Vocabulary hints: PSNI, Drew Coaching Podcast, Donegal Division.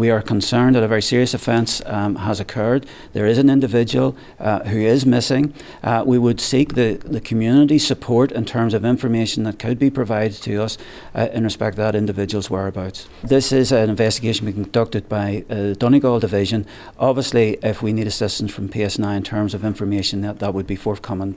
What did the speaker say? We are concerned that a very serious offence has occurred. There is an individual who is missing. We would seek the community support in terms of information that could be provided to us in respect to that individual's whereabouts. This is an investigation being conducted by Donegal Division. Obviously, if we need assistance from PSNI in terms of information, that would be forthcoming.